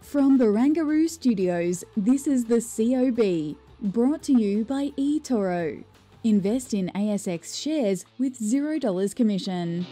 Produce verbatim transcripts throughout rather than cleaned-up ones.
From Barangaroo Studios, this is the C O B, brought to you by eToro. Invest in A S X shares with zero dollars commission.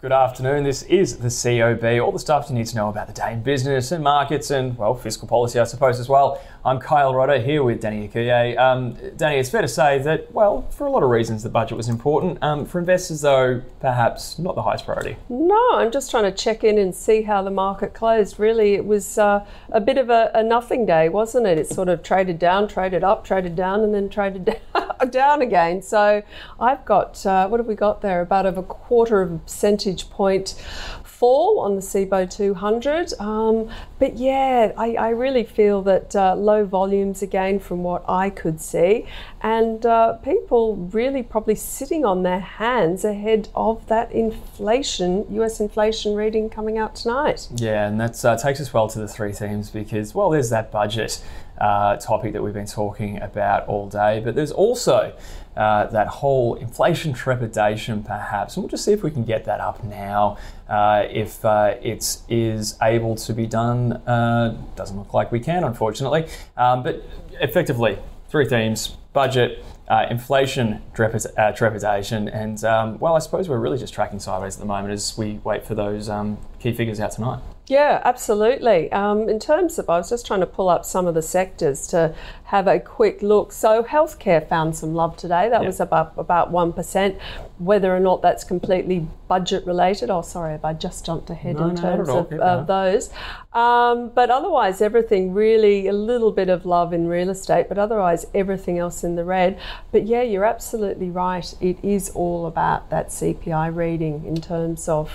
Good afternoon, this is the C O B, all the stuff you need to know about the day in business and markets and, well, fiscal policy, I suppose, as well. I'm Kyle Rodder here with Danny Akuye. Um Danny, it's fair to say that, well, for a lot of reasons, the budget was important. Um, for investors, though, perhaps not the highest priority. No, I'm just trying to check in and see how the market closed. Really, it was uh, a bit of a, a nothing day, wasn't it? It sort of traded down, traded up, traded down, and then traded down, down again. So I've got, uh, what have we got there? About of a quarter of a percentage point fall on the S I B O two hundred. Um, but yeah, I, I really feel that uh, low volumes again from what I could see, and uh, people really probably sitting on their hands ahead of that inflation, U S inflation reading coming out tonight. Yeah, and that uh, takes us well to the three themes because, well, there's that budget uh, topic that we've been talking about all day, but there's also Uh, that whole inflation trepidation, perhaps. And we'll just see if we can get that up now, uh, if uh, it is able to be done. Uh, doesn't look like we can, unfortunately. Um, but effectively, three themes: budget, uh, inflation trepid- uh, trepidation, and um, well, I suppose we're really just tracking sideways at the moment as we wait for those um, key figures out tonight. Yeah, absolutely. Um, in terms of, I was just trying to pull up some of the sectors to have a quick look. So healthcare found some love today. That yeah. was about, about one percent. Whether or not that's completely budget related. Oh, sorry if I just jumped ahead no, in no, terms of, yeah. of those. Um, but otherwise, everything really, a little bit of love in real estate, but otherwise everything else in the red. But yeah, you're absolutely right. It is all about that C P I reading in terms of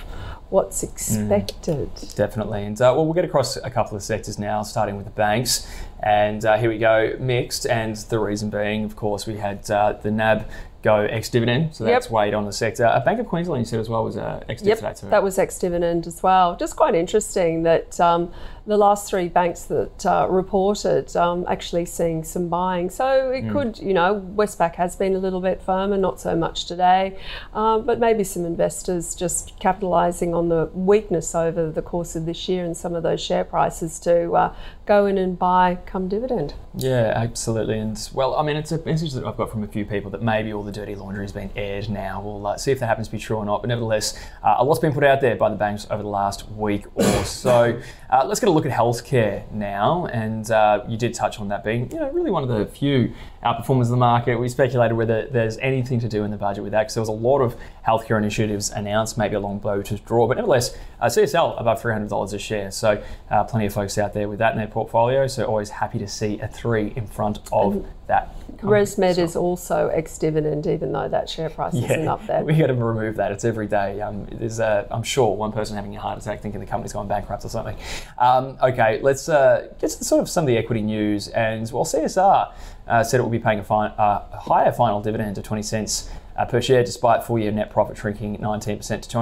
what's expected. Mm, definitely. And uh, well, we'll get across a couple of sectors now, starting with the banks. And uh, here we go, mixed. And the reason being, of course, we had uh, the N A B go ex-dividend, so that's yep. weighed on the sector. Uh, Bank of Queensland, you said as well, was uh, ex-dividend yep, today. That was ex-dividend as well. Just quite interesting that um, the last three banks that uh, reported um, actually seeing some buying. So it mm. could, you know, Westpac has been a little bit firmer, not so much today, um, but maybe some investors just capitalising on the weakness over the course of this year and some of those share prices to uh, go in and buy come dividend. Yeah, absolutely. And well, I mean, it's a message that I've got from a few people that maybe all the dirty laundry has been aired now. We'll uh, see if that happens to be true or not. But nevertheless, uh, a lot's been put out there by the banks over the last week or so. Uh, let's get a look at healthcare now. And uh, you did touch on that being, you know, really one of the few outperformers of the market. We speculated whether there's anything to do in the budget with that because there was a lot of healthcare initiatives announced, maybe a long bow to draw. But nevertheless, uh, C S L above three hundred dollars a share. So uh, plenty of folks out there with that in their portfolio. So always happy to see a three in front of and that. ResMed so. is also ex-dividend, even though that share price yeah, isn't up there. We got to remove that. It's every day. Um, there's, uh, I'm sure, one person having a heart attack thinking the company's gone bankrupt or something. Um, okay, let's uh, get to sort of some of the equity news. And well, C S R uh, said it will be paying a fine, uh, higher final dividend of twenty cents uh, per share, despite full-year net profit shrinking nineteen percent to two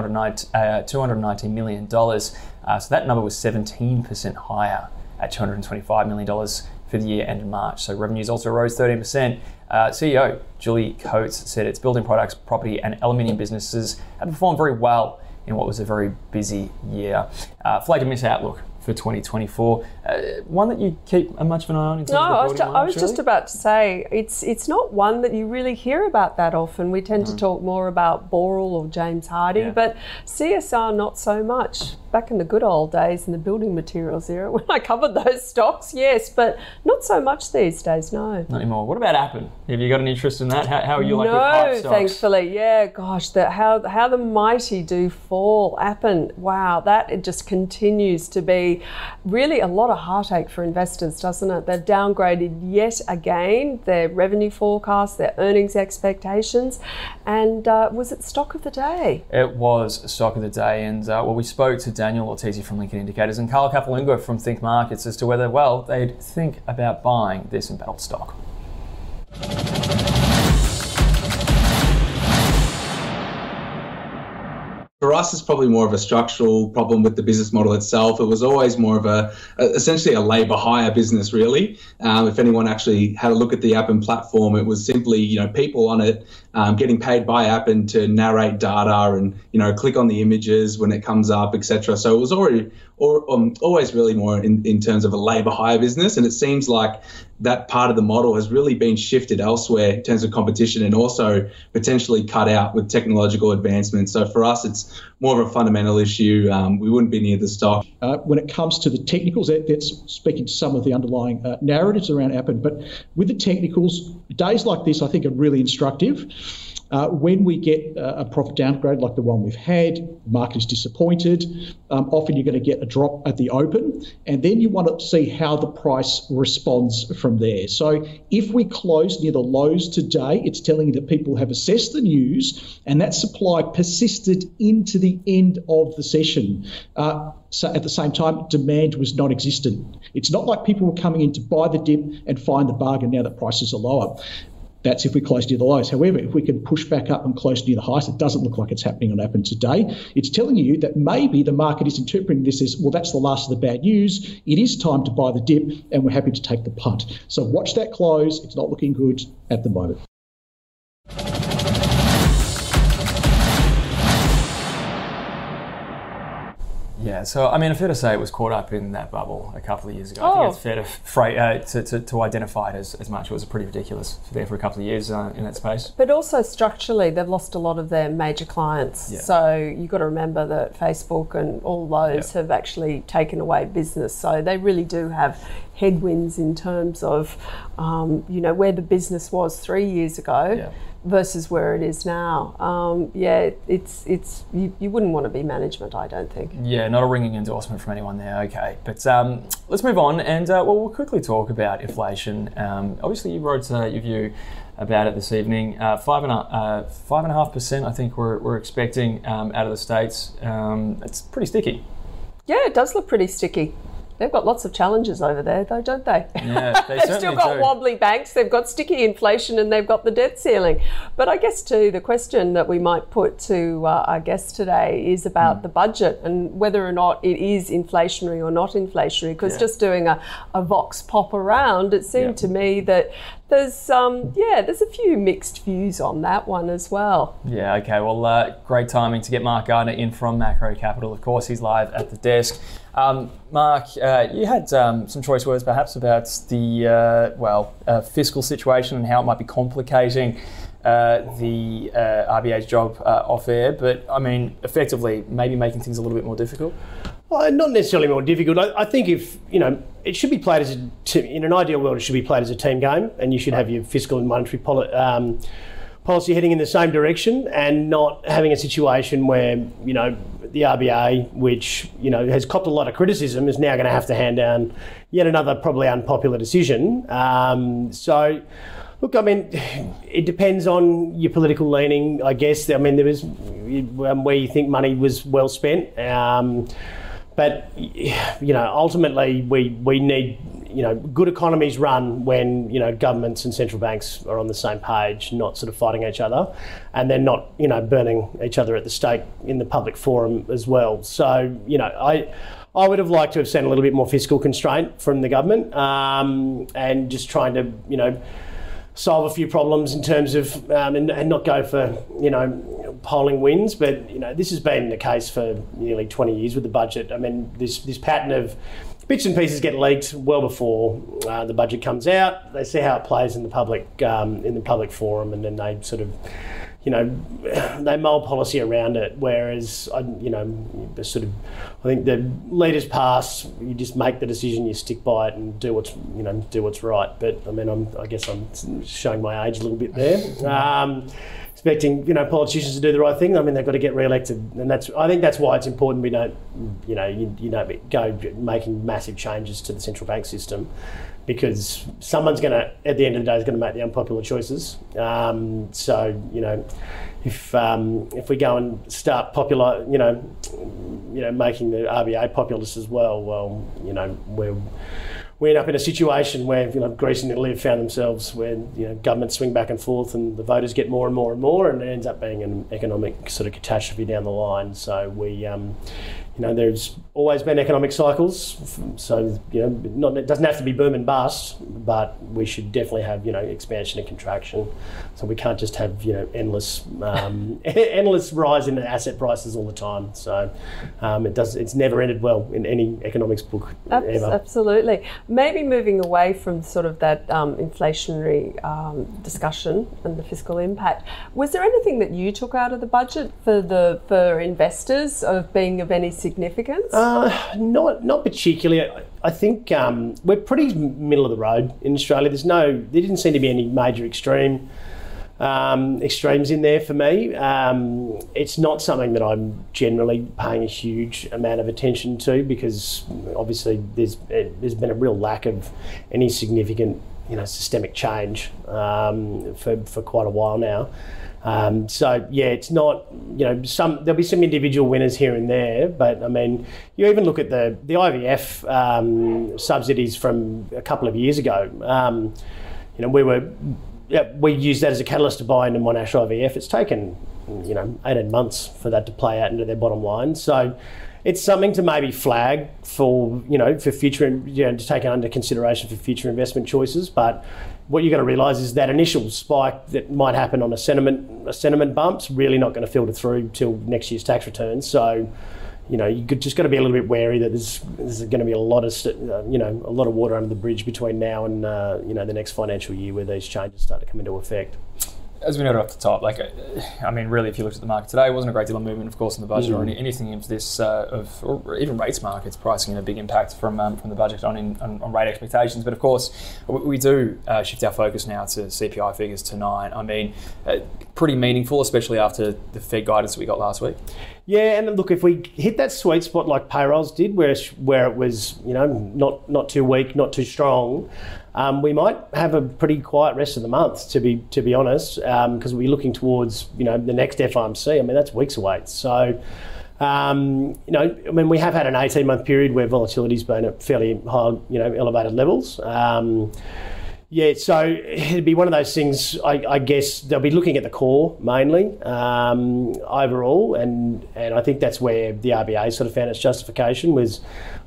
hundred ninety million dollars. Uh, so that number was seventeen percent higher at two hundred twenty-five million dollars. For the year ended March. So revenues also rose thirteen percent. Uh, C E O Julie Coates said its building products, property and aluminium businesses had performed very well in what was a very busy year. Uh, flagged a miss outlook for twenty twenty-four. Uh, one that you keep much of an eye on in terms no, of the No, I, I was just about to say, it's it's not one that you really hear about that often. We tend no. to talk more about Boral or James Hardy, yeah. but C S R not so much. Back in the good old days in the building materials era, when I covered those stocks, yes, but not so much these days, no. Not anymore. What about Appen? Have you got an interest in that? How, how are you like no, with hype stocks? No, thankfully, yeah, gosh, the, how, how the mighty do fall. Appen, wow, that it just continues to be be really a lot of heartache for investors, doesn't it? They've downgraded yet again their revenue forecast, their earnings expectations, and uh, was it stock of the day? It was stock of the day, and uh, well, we spoke to Daniel Ortiz from Lincoln Indicators and Carl Capolingo from Think Markets as to whether, well, they'd think about buying this embattled stock. For us, it's probably more of a structural problem with the business model itself. It was always more of a, essentially a labour hire business, really. Um, if anyone actually had a look at the Appen platform, it was simply, you know, people on it um, getting paid by Appen to narrate data and, you know, click on the images when it comes up, et cetera. So it was already or, um, always really more in, in terms of a labour hire business. And it seems like that part of the model has really been shifted elsewhere in terms of competition and also potentially cut out with technological advancements. So for us, it's more of a fundamental issue. Um, we wouldn't be near the stock. Uh, when it comes to the technicals, that, that's speaking to some of the underlying uh, narratives around Appen. But with the technicals, days like this, I think, are really instructive. Uh, when we get uh, a profit downgrade like the one we've had, the market is disappointed. Um, often you're going to get a drop at the open, and then you want to see how the price responds from there. So if we close near the lows today, it's telling you that people have assessed the news, and that supply persisted into the end of the session. Uh, So at the same time, demand was non-existent. It's not like people were coming in to buy the dip and find the bargain now that prices are lower. That's if we close near the lows. However, if we can push back up and close near the highs, it doesn't look like it's happening on Appen today. It's telling you that maybe the market is interpreting this as, well, that's the last of the bad news. It is time to buy the dip, and we're happy to take the punt. So watch that close. It's not looking good at the moment. Yeah, so I mean, it's fair to say it was caught up in that bubble a couple of years ago. Oh. I think it's fair to, freight, uh, to, to, to identify it as, as much. It was pretty ridiculous there for a couple of years uh, in that space. But also structurally, they've lost a lot of their major clients. Yeah. So you've got to remember that Facebook and all those yeah. have actually taken away business. So they really do have headwinds in terms of, um, you know, where the business was three years ago. Yeah. Versus where it is now. Um, yeah, it's, it's you, you wouldn't want to be management, I don't think. Yeah, not a ringing endorsement from anyone there, okay. But um, let's move on, and uh, well, we'll quickly talk about inflation. Um, obviously, you wrote uh, your view about it this evening. Uh, five and a, uh, five and a half percent, I think we're, we're expecting um, out of the States. Um, it's pretty sticky. Yeah, it does look pretty sticky. They've got lots of challenges over there, though, don't they? Yeah, they they've still got do. wobbly banks, they've got sticky inflation, and they've got the debt ceiling. But I guess, too, the question that we might put to uh, our guest today is about mm. the budget and whether or not it is inflationary or not inflationary, because yeah. just doing a, a vox pop around, it seemed yeah. to me that there's, um, yeah, there's a few mixed views on that one as well. Yeah, okay, well, uh, great timing to get Mark Gardner in from Macro Capital. Of course, he's live at the desk. Um, Mark, uh, you had um, some choice words perhaps about the, uh, well, uh, fiscal situation and how it might be complicating uh, the uh, R B A's job uh, off air, but I mean, effectively, maybe making things a little bit more difficult? Well, not necessarily more difficult. I, I think if, you know, it should be played as a team. In an ideal world, it should be played as a team game, and you should have your fiscal and monetary poli- um, policy heading in the same direction, and not having a situation where, you know, the R B A, which, you know, has copped a lot of criticism, is now going to have to hand down yet another probably unpopular decision. Um, so, look, I mean, it depends on your political leaning, I guess. I mean, there was um, where you think money was well spent. Um, but, you know, ultimately we, we need, you know, good economies run when, you know, governments and central banks are on the same page, not sort of fighting each other, and they're not, you know, burning each other at the stake in the public forum as well. So, you know, I I would have liked to have seen a little bit more fiscal constraint from the government um, and just trying to, you know, solve a few problems in terms of, um, and, and not go for, you know, polling wins. But, you know, this has been the case for nearly twenty years with the budget. I mean, this this pattern of bits and pieces get leaked well before uh, the budget comes out. They see how it plays in the public um, in the public forum, and then they sort of, you know, they mull policy around it, whereas, I, you know, sort of, I think the leaders pass, you just make the decision, you stick by it and do what's, you know, do what's right. But, I mean, I'm, I guess I'm showing my age a little bit there. Um, expecting, you know, politicians to do the right thing. I mean, they've got to get re-elected. And that's, I think that's why it's important we don't, you know, you, you don't go making massive changes to the central bank system, because someone's going to, at the end of the day, is going to make the unpopular choices. Um, so, you know, if um, if we go and start popular, you know, you know, making the R B A populist as well, well, you know, we're, we end up in a situation where, you know, Greece and Italy have found themselves where, you know, governments swing back and forth and the voters get more and more and more, and it ends up being an economic sort of catastrophe down the line. So we, um, you know, there's always been economic cycles, so, you know, not, it doesn't have to be boom and bust, but we should definitely have, you know, expansion and contraction. So we can't just have, you know, endless um, endless rise in asset prices all the time. So um, it does, it's never ended well in any economics book Ab- ever. Absolutely. Maybe moving away from sort of that um, inflationary um, discussion and the fiscal impact, was there anything that you took out of the budget for the for investors of being of any significance? Uh, not not particularly. I, I think um, we're pretty middle of the road in Australia. There's no, there didn't seem to be any major extreme um, extremes in there for me. Um, it's not something that I'm generally paying a huge amount of attention to, because obviously there's there's been a real lack of any significant, you know, systemic change um, for for quite a while now. Um, so yeah, it's not, you know, some, there'll be some individual winners here and there, but I mean, you even look at the, the I V F um, subsidies from a couple of years ago. Um, you know, we were, yeah, we used that as a catalyst to buy into Monash I V F. It's taken, you know, eighteen months for that to play out into their bottom line. So it's something to maybe flag for, you know, for future, you know, to take under consideration for future investment choices. But what you're going to realise is that initial spike that might happen on a sentiment a sentiment bump's really not going to filter through till next year's tax returns. So, you know, you could just got to be a little bit wary that there's, there's going to be a lot of, you know, a lot of water under the bridge between now and uh, you know, the next financial year where these changes start to come into effect. As we noted off the top, like, I mean, really, if you looked at the market today, it wasn't a great deal of movement, of course, in the budget mm. or any, anything into this, uh, of, or even rates markets pricing in a big impact from um, from the budget on, in, on on rate expectations. But of course, we, we do uh, shift our focus now to C P I figures tonight. I mean, uh, pretty meaningful, especially after the Fed guidance that we got last week. Yeah, and look, if we hit that sweet spot like payrolls did, where where it was, you know, not not too weak, not too strong, um, we might have a pretty quiet rest of the month, to be to be honest, because um, we're looking towards, you know, the next F I M C. I mean, that's weeks away. So, um, you know, I mean, we have had an eighteen-month period where volatility's been at fairly high, you know, elevated levels. Um, Yeah, so it'd be one of those things, I, I guess, they'll be looking at the core mainly um, overall, and, and I think that's where the R B A sort of found its justification was,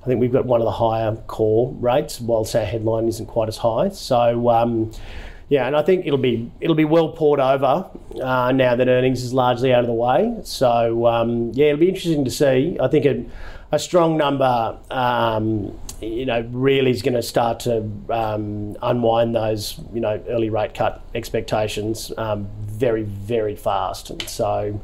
I think we've got one of the higher core rates, whilst our headline isn't quite as high. So, um, yeah, and I think it'll be it'll be well poured over uh, now that earnings is largely out of the way. So, um, yeah, it'll be interesting to see. I think a, a strong number, um, you know, really is going to start to um, unwind those, you know, early rate cut expectations um, very, very fast. And so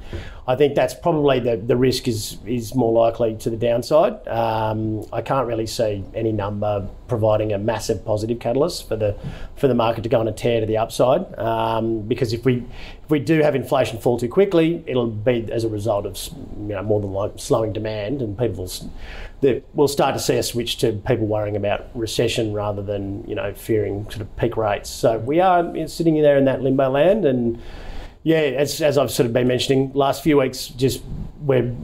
I think that's probably the, the risk is is more likely to the downside. Um, I can't really see any number providing a massive positive catalyst for the for the market to go on a tear to the upside, um, because if we if we do have inflation fall too quickly, it'll be as a result of, you know, more than like slowing demand, and people will we'll start to see a switch to people worrying about recession rather than, you know, fearing sort of peak rates. So we are sitting there in that limbo land, and yeah, as, as I've sort of been mentioning last few weeks, just we're,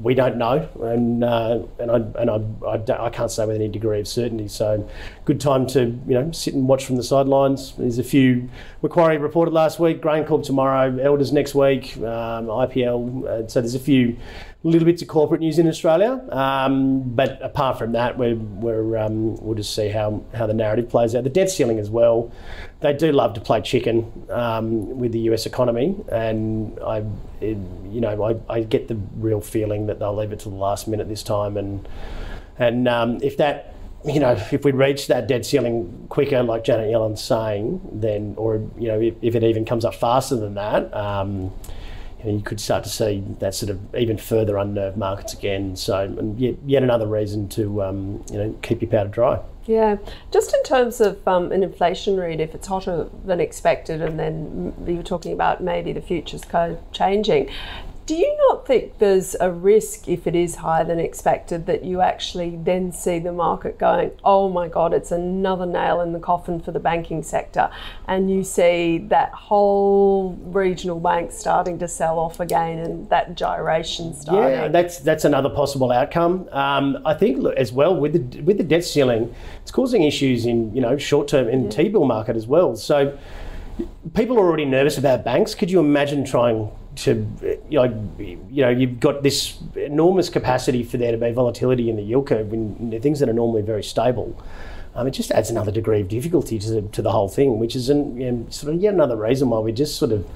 we don't know, and uh, and I and I I, don't, I can't say with any degree of certainty. So, good time to, you know, sit and watch from the sidelines. There's a few Macquarie reported last week, Grain Corp tomorrow, Elders next week, um, I P L. Uh, so there's a few little bits of corporate news in Australia, um, but apart from that, we're we're um, we'll just see how how the narrative plays out. The debt ceiling as well. They do love to play chicken um, with the U S economy, and I, it, you know, I, I get the real feeling that they'll leave it to the last minute this time, and and um, if that you know, if we reach that debt ceiling quicker, like Janet Yellen's saying, then, or, you know, if, if it even comes up faster than that, um, you know, you could start to see that sort of even further unnerve markets again. So, and yet, yet another reason to, um, you know, keep your powder dry. Yeah, just in terms of um, an inflation read, if it's hotter than expected, and then you were talking about maybe the futures code changing, do you not think there's a risk, if it is higher than expected, that you actually then see the market going, oh my God, it's another nail in the coffin for the banking sector, and you see that whole regional bank starting to sell off again and that gyration starting? Yeah, that's that's another possible outcome. Um, I think as well with the with the debt ceiling, it's causing issues in, you know, short term in yeah. the T-bill market as well. So people are already nervous about banks. Could you imagine trying to, you know, you know, you've got this enormous capacity for there to be volatility in the yield curve when things that are normally very stable. Um, it just adds another degree of difficulty to the, to the whole thing, which is an, you know, sort of yet another reason why we just sort of,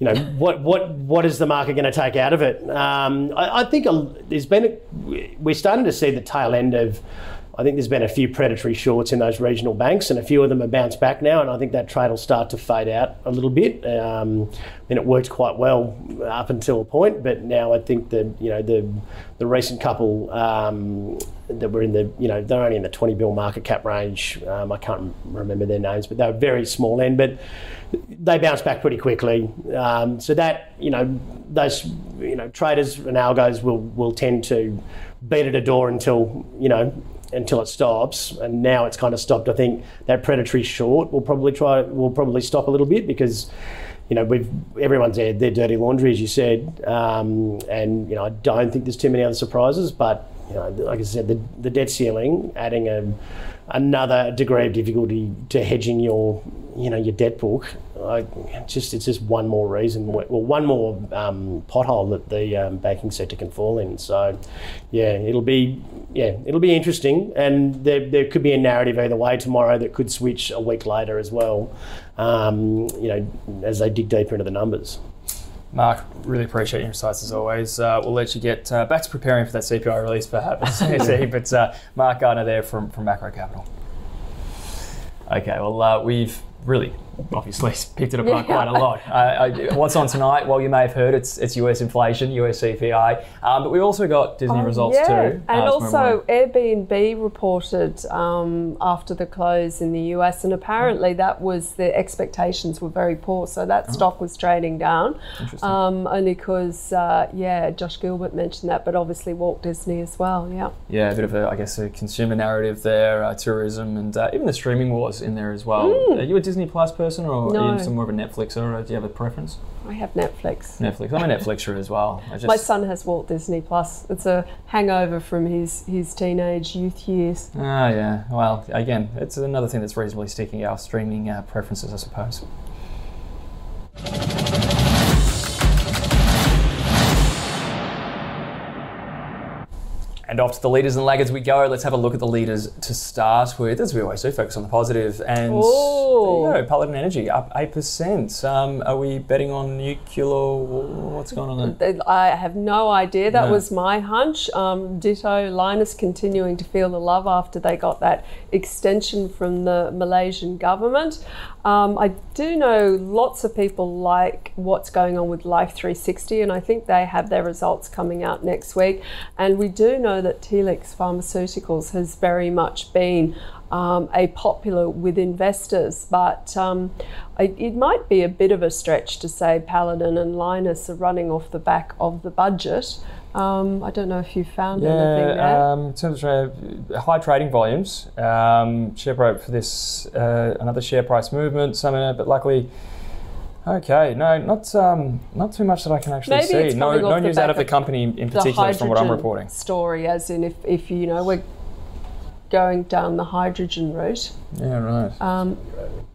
you know, what what what is the market going to take out of it? Um, I, I think a, there's been a, we're starting to see the tail end of. I think there's been a few predatory shorts in those regional banks, and a few of them have bounced back now, and I think that trade will start to fade out a little bit. Um, I mean, it worked quite well up until a point, but now I think the, you know, the the recent couple um, that were in the, you know, they're only in the twenty bill market cap range. Um, I can't remember their names, but they were very small end, but they bounced back pretty quickly. Um, so that, you know, those, you know, traders and algos will will tend to beat at a door until, you know, until it stops, and now it's kind of stopped. I think that predatory short will probably try, will probably stop a little bit, because, you know, we've everyone's aired their dirty laundry, as you said, um, and, you know, I don't think there's too many other surprises. But, you know, like I said, the, the debt ceiling adding a, another degree of difficulty to hedging your, you know, your debt book. I, just it's just one more reason, well, one more um, pothole that the um, banking sector can fall in. So, yeah, it'll be yeah, it'll be interesting, and there there could be a narrative either way tomorrow that could switch a week later as well. Um, you know, as they dig deeper into the numbers. Mark, really appreciate your insights as always. Uh, we'll let you get uh, back to preparing for that C P I release, perhaps. But uh, Mark Gardner there from from Macro Capital. Okay, well uh, we've really. Obviously, picked it apart yeah. quite a lot. Uh, I, what's on tonight? Well, you may have heard it's it's U S inflation, U S C P I, um, but we also got Disney oh, results yeah. too. And uh, also Airbnb reported um, after the close in the U S, and apparently oh. that was, the expectations were very poor, so that oh. stock was trading down. Interesting. Um, only because, uh, yeah, Josh Gilbert mentioned that, but obviously Walt Disney as well, yeah. Yeah, a bit of a, I guess, a consumer narrative there, uh, tourism, and uh, even the streaming wars in there as well. Mm. Are you a Disney Plus person? Person, or no. Are you some more of a Netflixer, or do you have a preference? I have Netflix. Netflix. I'm a Netflixer as well. I just... My son has Walt Disney Plus. It's a hangover from his, his teenage youth years. Ah, yeah. Well, again, it's another thing that's reasonably sticking our streaming uh, preferences, I suppose. And off to the leaders and laggards we go. Let's have a look at the leaders to start with, as we always do, focus on the positive. And Ooh. There you go, Paladin Energy up eight percent. Um, are we betting on nuclear? What's going on there? I have no idea. That no. was my hunch. Um, ditto, Linus continuing to feel the love after they got that extension from the Malaysian government. Um, I do know lots of people like what's going on with Life three sixty, and I think they have their results coming out next week. And we do know that Telix Pharmaceuticals has very much been um, a popular with investors, but um, it, it might be a bit of a stretch to say Paladin and Linus are running off the back of the budget. Um, I don't know if you found yeah, anything there. Um, in terms of uh, high trading volumes, um, share price for this, uh, another share price movement, some, uh, but luckily. Okay, no, not um, not too much that I can actually Maybe see. It's no no news out of the company in particular from what I'm reporting. Story, as in if, if you know we're going down the hydrogen route. Yeah, right. Um,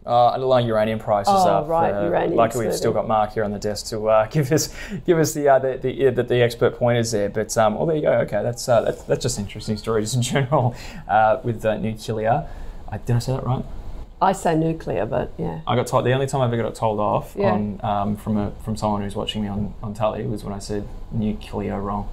uh, underlying uranium prices oh, up. Oh, right, uh, uranium. Luckily, we've still got Mark here on the desk to uh, give us give us the uh, the, the the the expert pointers there. But um, oh, there you go. Okay, that's uh, that's, that's just an interesting story just in general uh, with uh, nuclear. Uh, did I say that right? I say nuclear, but yeah. I got told, the only time I ever got told off yeah. on um, from a, from someone who's watching me on, on telly was when I said nuclear wrong.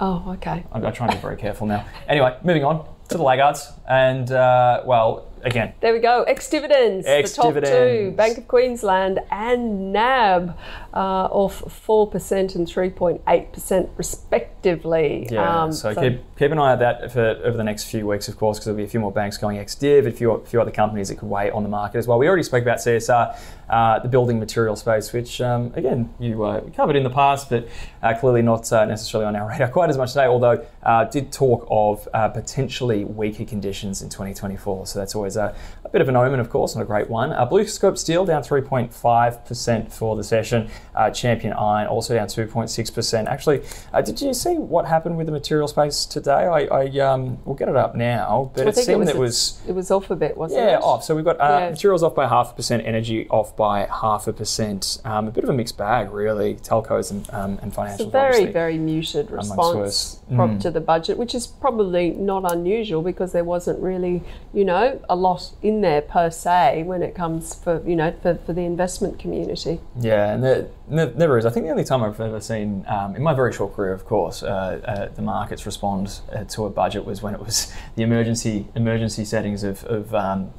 Oh, okay. I, I try and be very careful now. Anyway, moving on. to the laggards. And, uh, well, again. There we go. Ex-dividends, Ex-dividends. The top two, Bank of Queensland and N A B, uh, off four percent and three point eight percent respectively. Yeah, um, so, so keep, keep an eye on that for over the next few weeks, of course, because there'll be a few more banks going ex-div, a few, a few other companies that could weigh on the market as well. We already spoke about C S R, uh, the building material space, which, um, again, you uh, covered in the past, but uh, clearly not uh, necessarily on our radar quite as much today, although uh, did talk of uh, potentially weaker conditions in twenty twenty-four. So that's always A, a bit of an omen, of course, not a great one. Uh, BlueScope Steel down three point five percent for the session. Uh, Champion Iron also down two point six percent. Actually, uh, did you see what happened with the material space today? I, I um, we'll get it up now, but I it seemed it was, that it was it was off a bit, wasn't yeah, it? Yeah, off. So we've got uh, yeah. materials off by half a percent, energy off by half a percent. Um, a bit of a mixed bag, really. Telcos and um, and financials. It's a very very muted response mm. to the budget, which is probably not unusual because there wasn't really, you know, a lot in there per se when it comes for you know for, for the investment community. Yeah, and there, never is. I think the only time I've ever seen um, in my very short career, of course, uh, uh, the markets respond uh, to a budget was when it was the emergency emergency settings of. of um,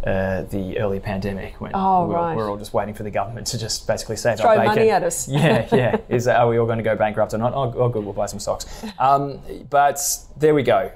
Uh, the early pandemic when oh, we're, right. we're all just waiting for the government to just basically save Throw up bacon. money at us. yeah, yeah. Is that, are we all going to go bankrupt or not? Oh, oh good, we'll buy some stocks. Um, but there we go.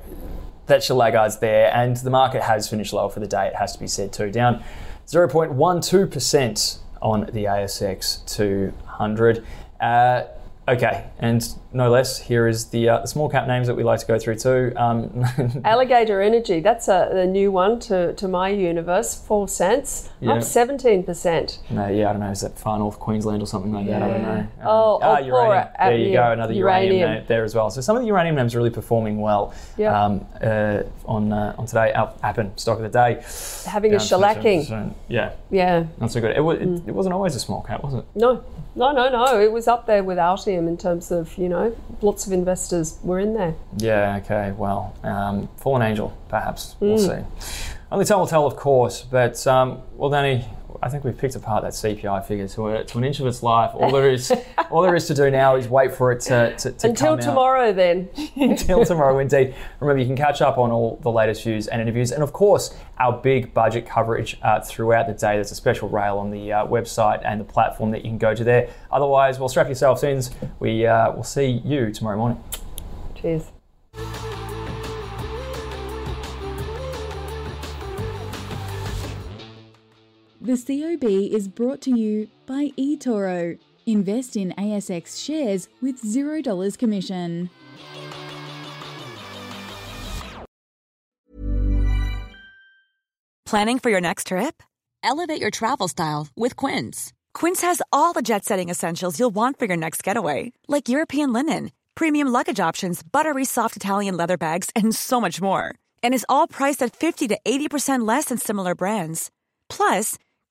That's your laggards there. And the market has finished lower for the day, it has to be said too. Down zero point one two percent on the A S X two hundred. Uh, Okay, and no less, here is the, uh, the small cap names that we like to go through too. Um, Alligator Energy, that's a, a new one to, to my universe, four cents, yeah. up seventeen percent. No, yeah, I don't know, is that far north Queensland or something like yeah. that? I don't know. Um, oh, ah, uranium. Or there you go, another uranium, uranium name there as well. So some of the uranium names are really performing well yep. um, uh, on uh, on today. Our Appen stock of the day. Having a shellacking. Yeah. Yeah. Not so good. It, it, mm. it wasn't always a small cap, was it? No. No, no, no. It was up there with Altium in terms of, you know, lots of investors were in there. Yeah, okay. Well, um, fallen angel, perhaps. Mm. We'll see. Only time will tell, of course. But, um, well, Danny, I think we've picked apart that C P I figure to, a, to an inch of its life. All there is all there is to do now is wait for it to, to, to Until come tomorrow, out. then. Until tomorrow, indeed. Remember, you can catch up on all the latest views and interviews. And, of course, our big budget coverage uh, throughout the day. There's a special rail on the uh, website and the platform that you can go to there. Otherwise, well, strap yourselves in. We uh, will see you tomorrow morning. Cheers. The C O B is brought to you by eToro. Invest in A S X shares with zero dollars commission. Planning for your next trip? Elevate your travel style with Quince. Quince has all the jet-setting essentials you'll want for your next getaway, like European linen, premium luggage options, buttery soft Italian leather bags, and so much more. And is all priced at fifty to eighty percent less than similar brands. Plus,